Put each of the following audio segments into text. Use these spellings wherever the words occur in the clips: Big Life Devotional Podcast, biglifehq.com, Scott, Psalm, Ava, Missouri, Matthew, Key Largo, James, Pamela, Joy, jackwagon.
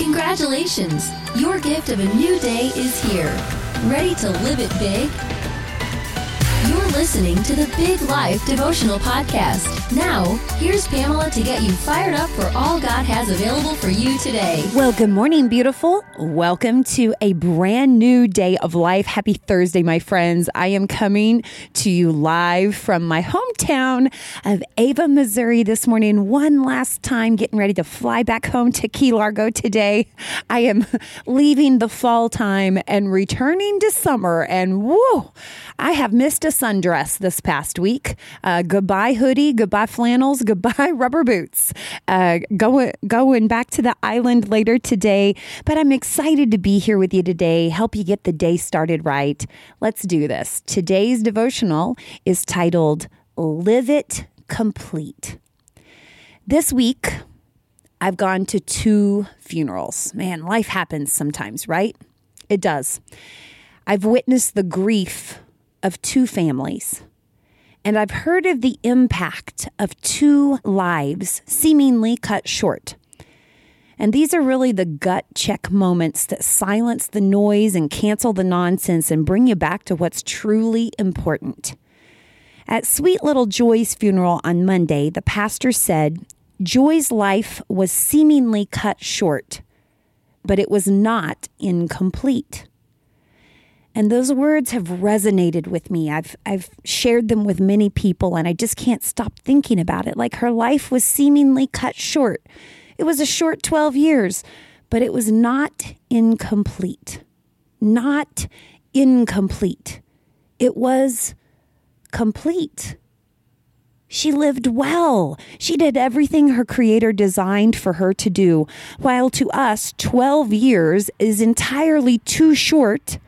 Congratulations! Your gift of a new day is here. Ready to live it big? You're listening to the Big Life Devotional Podcast. Now, here's Pamela to get you fired up for all God has available for you today. Well, good morning, beautiful. Welcome to a brand new day of life. Happy Thursday, my friends. I am coming to you live from my hometown of Ava, Missouri this morning. One last time, getting ready to fly back home to Key Largo today. I am leaving the fall time and returning to summer. And whoa, I have missed a sundress this past week. Goodbye hoodie, goodbye flannels, goodbye rubber boots. Going back to the island later today, but I'm excited to be here with you today, help you get the day started right. Let's do this. Today's devotional is titled Live It Complete. This week, I've gone to two funerals. Man, life happens sometimes, right? It does. I've witnessed the grief of two families. And I've heard of the impact of two lives seemingly cut short. And these are really the gut check moments that silence the noise and cancel the nonsense and bring you back to what's truly important. At sweet little Joy's funeral on Monday, the pastor said, Joy's life was seemingly cut short, but it was not incomplete. And those words have resonated with me. I've shared them with many people, and I just can't stop thinking about it. Like, her life was seemingly cut short. It was a short 12 years, but it was not incomplete. Not incomplete. It was complete. She lived well. She did everything her Creator designed for her to do, while to us, 12 years is entirely too short.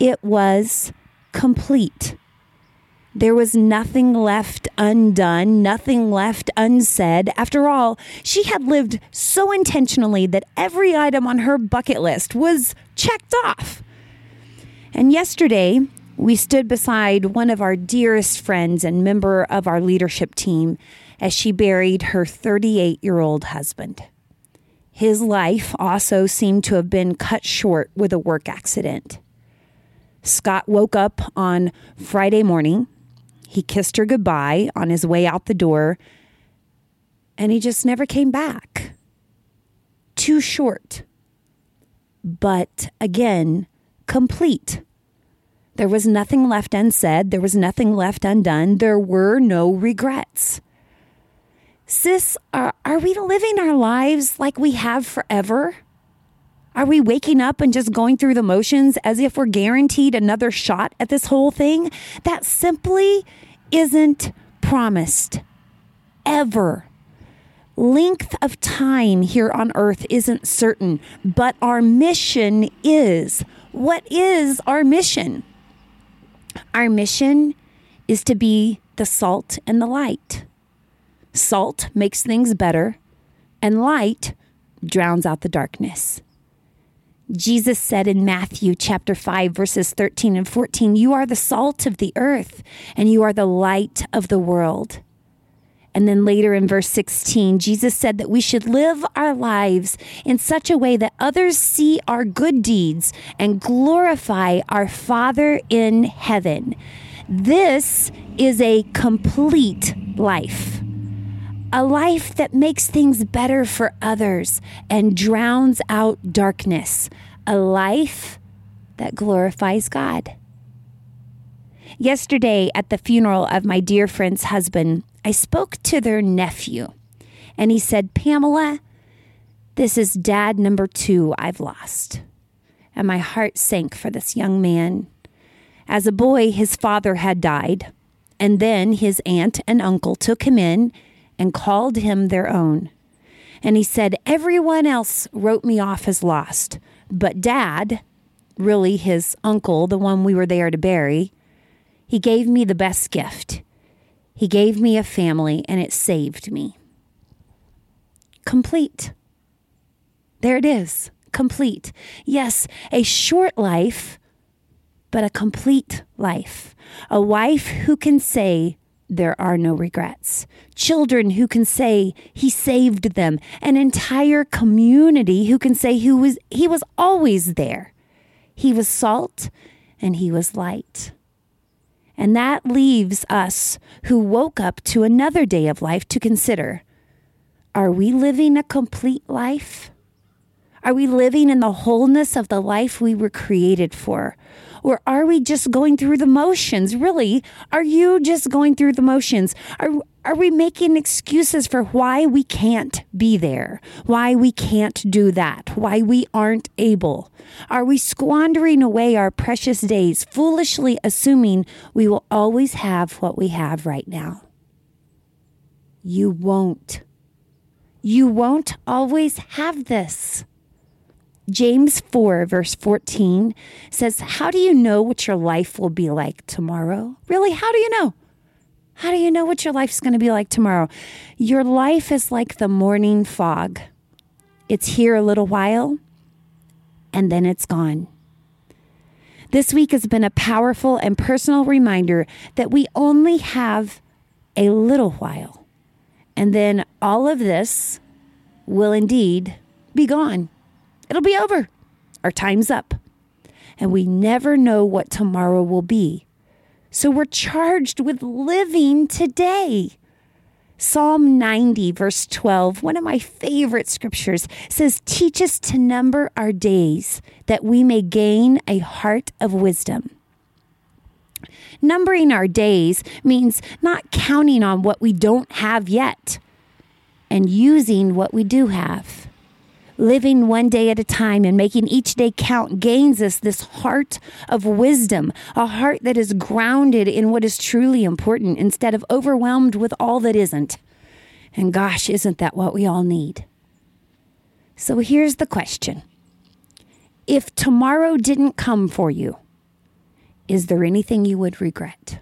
It was complete. There was nothing left undone, nothing left unsaid. After all, she had lived so intentionally that every item on her bucket list was checked off. And yesterday, we stood beside one of our dearest friends and member of our leadership team as she buried her 38-year-old husband. His life also seemed to have been cut short with a work accident. Scott woke up on Friday morning. He kissed her goodbye on his way out the door, and he just never came back. Too short, but again, complete. There was nothing left unsaid. There was nothing left undone. There were no regrets. Sis, are we living our lives like we have forever? Are we waking up and just going through the motions as if we're guaranteed another shot at this whole thing? That simply isn't promised ever. Length of time here on earth isn't certain, but our mission is. What is our mission? Our mission is to be the salt and the light. Salt makes things better, and light drowns out the darkness. Jesus said in Matthew chapter 5, verses 13 and 14, you are the salt of the earth and you are the light of the world. And then later in verse 16, Jesus said that we should live our lives in such a way that others see our good deeds and glorify our Father in heaven. This is a complete life. A life that makes things better for others and drowns out darkness. A life that glorifies God. Yesterday at the funeral of my dear friend's husband, I spoke to their nephew, and he said, Pamela, this is dad number 2 I've lost. And my heart sank for this young man. As a boy, his father had died, and then his aunt and uncle took him in and called him their own. And he said, everyone else wrote me off as lost, but dad, really his uncle, the one we were there to bury, he gave me the best gift. He gave me a family, and it saved me. Complete. There it is, complete. Yes, a short life, but a complete life. A wife who can say, there are no regrets. Children who can say he saved them. An entire community who can say he was always there. He was salt and he was light. And that leaves us who woke up to another day of life to consider, are we living a complete life? Are we living in the wholeness of the life we were created for? Or are we just going through the motions? Really, are you just going through the motions? Are we making excuses for why we can't be there? Why we can't do that? Why we aren't able? Are we squandering away our precious days, foolishly assuming we will always have what we have right now? You won't. You won't always have this. James 4, verse 14 says, how do you know what your life will be like tomorrow? Really, how do you know? How do you know what your life's going to be like tomorrow? Your life is like the morning fog. It's here a little while, and then it's gone. This week has been a powerful and personal reminder that we only have a little while, and then all of this will indeed be gone. It'll be over. Our time's up. And we never know what tomorrow will be. So we're charged with living today. Psalm 90, verse 12, one of my favorite scriptures, says, teach us to number our days that we may gain a heart of wisdom. Numbering our days means not counting on what we don't have yet and using what we do have. Living one day at a time and making each day count gains us this heart of wisdom, a heart that is grounded in what is truly important instead of overwhelmed with all that isn't. And gosh, isn't that what we all need? So here's the question. If tomorrow didn't come for you, is there anything you would regret?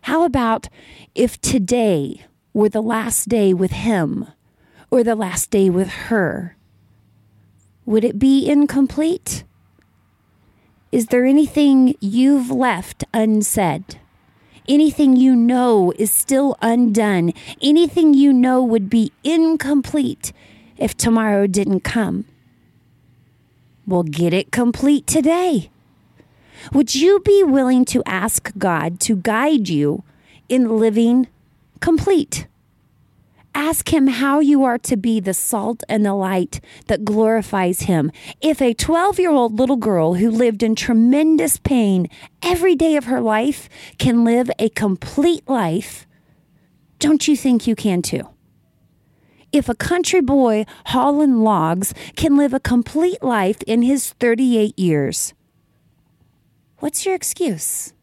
How about if today were the last day with him? Or the last day with her? Would it be incomplete? Is there anything you've left unsaid? Anything you know is still undone? Anything you know would be incomplete if tomorrow didn't come? Well, get it complete today. Would you be willing to ask God to guide you in living complete? Ask him how you are to be the salt and the light that glorifies him. If a 12-year-old little girl who lived in tremendous pain every day of her life can live a complete life, don't you think you can too? If a country boy hauling logs can live a complete life in his 38 years, what's your excuse?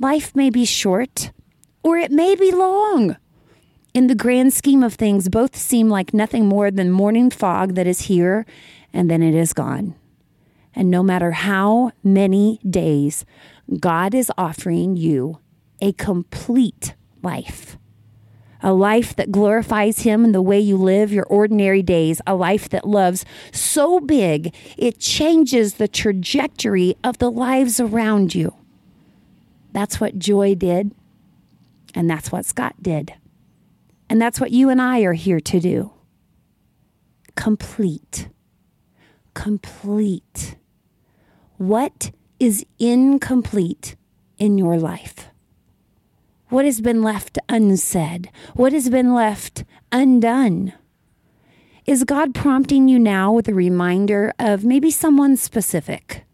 Life may be short or it may be long. In the grand scheme of things, both seem like nothing more than morning fog that is here and then it is gone. And no matter how many days, God is offering you a complete life. A life that glorifies him in the way you live your ordinary days. A life that loves so big, it changes the trajectory of the lives around you. That's what Joy did. And that's what Scott did. And that's what you and I are here to do. Complete. Complete. What is incomplete in your life? What has been left unsaid? What has been left undone? Is God prompting you now with a reminder of maybe someone specific?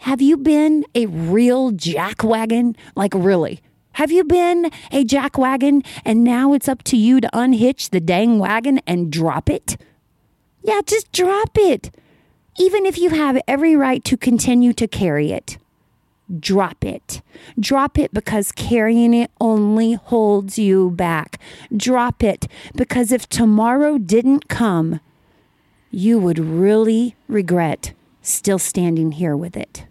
Have you been a real jackwagon? Like really? Have you been a jackwagon and now it's up to you to unhitch the dang wagon and drop it? Yeah, just drop it. Even if you have every right to continue to carry it, drop it. Drop it because carrying it only holds you back. Drop it because if tomorrow didn't come, you would really regret still standing here with it.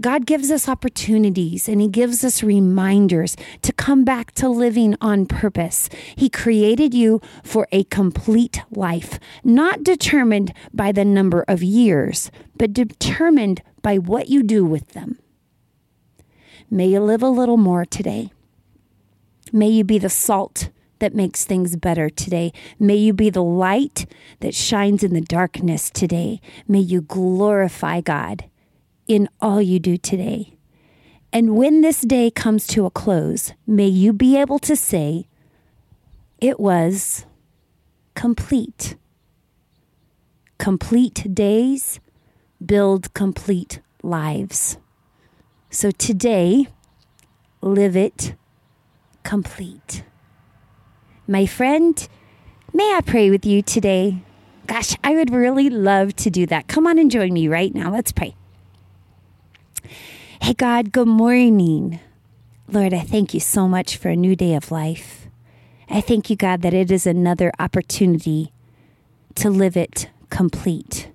God gives us opportunities and he gives us reminders to come back to living on purpose. He created you for a complete life, not determined by the number of years, but determined by what you do with them. May you live a little more today. May you be the salt that makes things better today. May you be the light that shines in the darkness today. May you glorify God in all you do today. And when this day comes to a close, may you be able to say, it was complete. Complete days build complete lives. So today, live it complete. My friend, may I pray with you today? Gosh, I would really love to do that. Come on and join me right now. Let's pray. Hey God, good morning. Lord, I thank you so much for a new day of life. I thank you, God, that it is another opportunity to live it complete.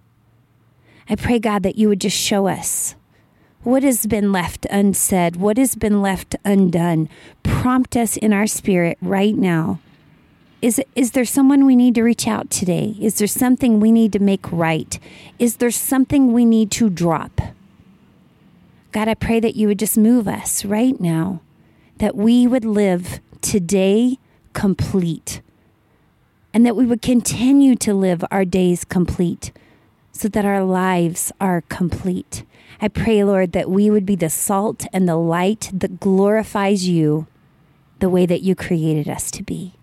I pray, God, that you would just show us what has been left unsaid, what has been left undone. Prompt us in our spirit right now. Is there someone we need to reach out today? Is there something we need to make right? Is there something we need to drop? God, I pray that you would just move us right now, that we would live today complete, and that we would continue to live our days complete so that our lives are complete. I pray, Lord, that we would be the salt and the light that glorifies you the way that you created us to be.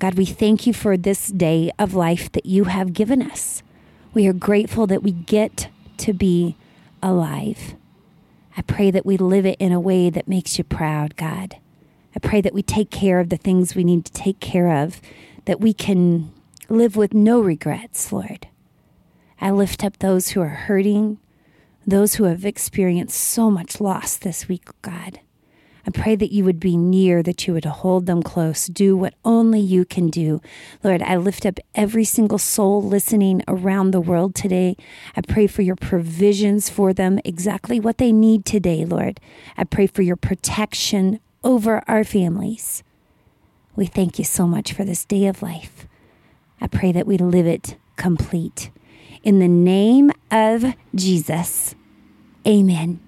God, we thank you for this day of life that you have given us. We are grateful that we get to be alive. I pray that we live it in a way that makes you proud, God. I pray that we take care of the things we need to take care of, that we can live with no regrets, Lord. I lift up those who are hurting, those who have experienced so much loss this week, God. I pray that you would be near, that you would hold them close, do what only you can do. Lord, I lift up every single soul listening around the world today. I pray for your provisions for them, exactly what they need today, Lord. I pray for your protection over our families. We thank you so much for this day of life. I pray that we live it complete. In the name of Jesus, amen.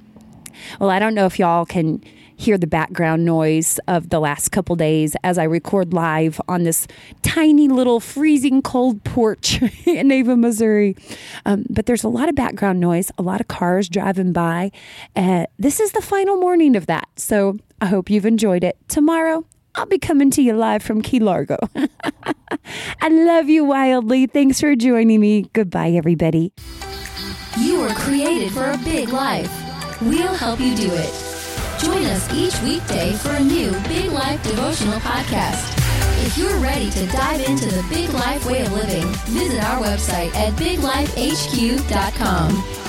Well, I don't know if y'all can hear the background noise of the last couple days as I record live on this tiny little freezing cold porch in Ava, Missouri. But there's a lot of background noise, a lot of cars driving by. This is the final morning of that. So I hope you've enjoyed it. Tomorrow, I'll be coming to you live from Key Largo. I love you wildly. Thanks for joining me. Goodbye, everybody. You were created for a big life. We'll help you do it. Join us each weekday for a new Big Life Devotional Podcast. If you're ready to dive into the Big Life way of living, visit our website at biglifehq.com.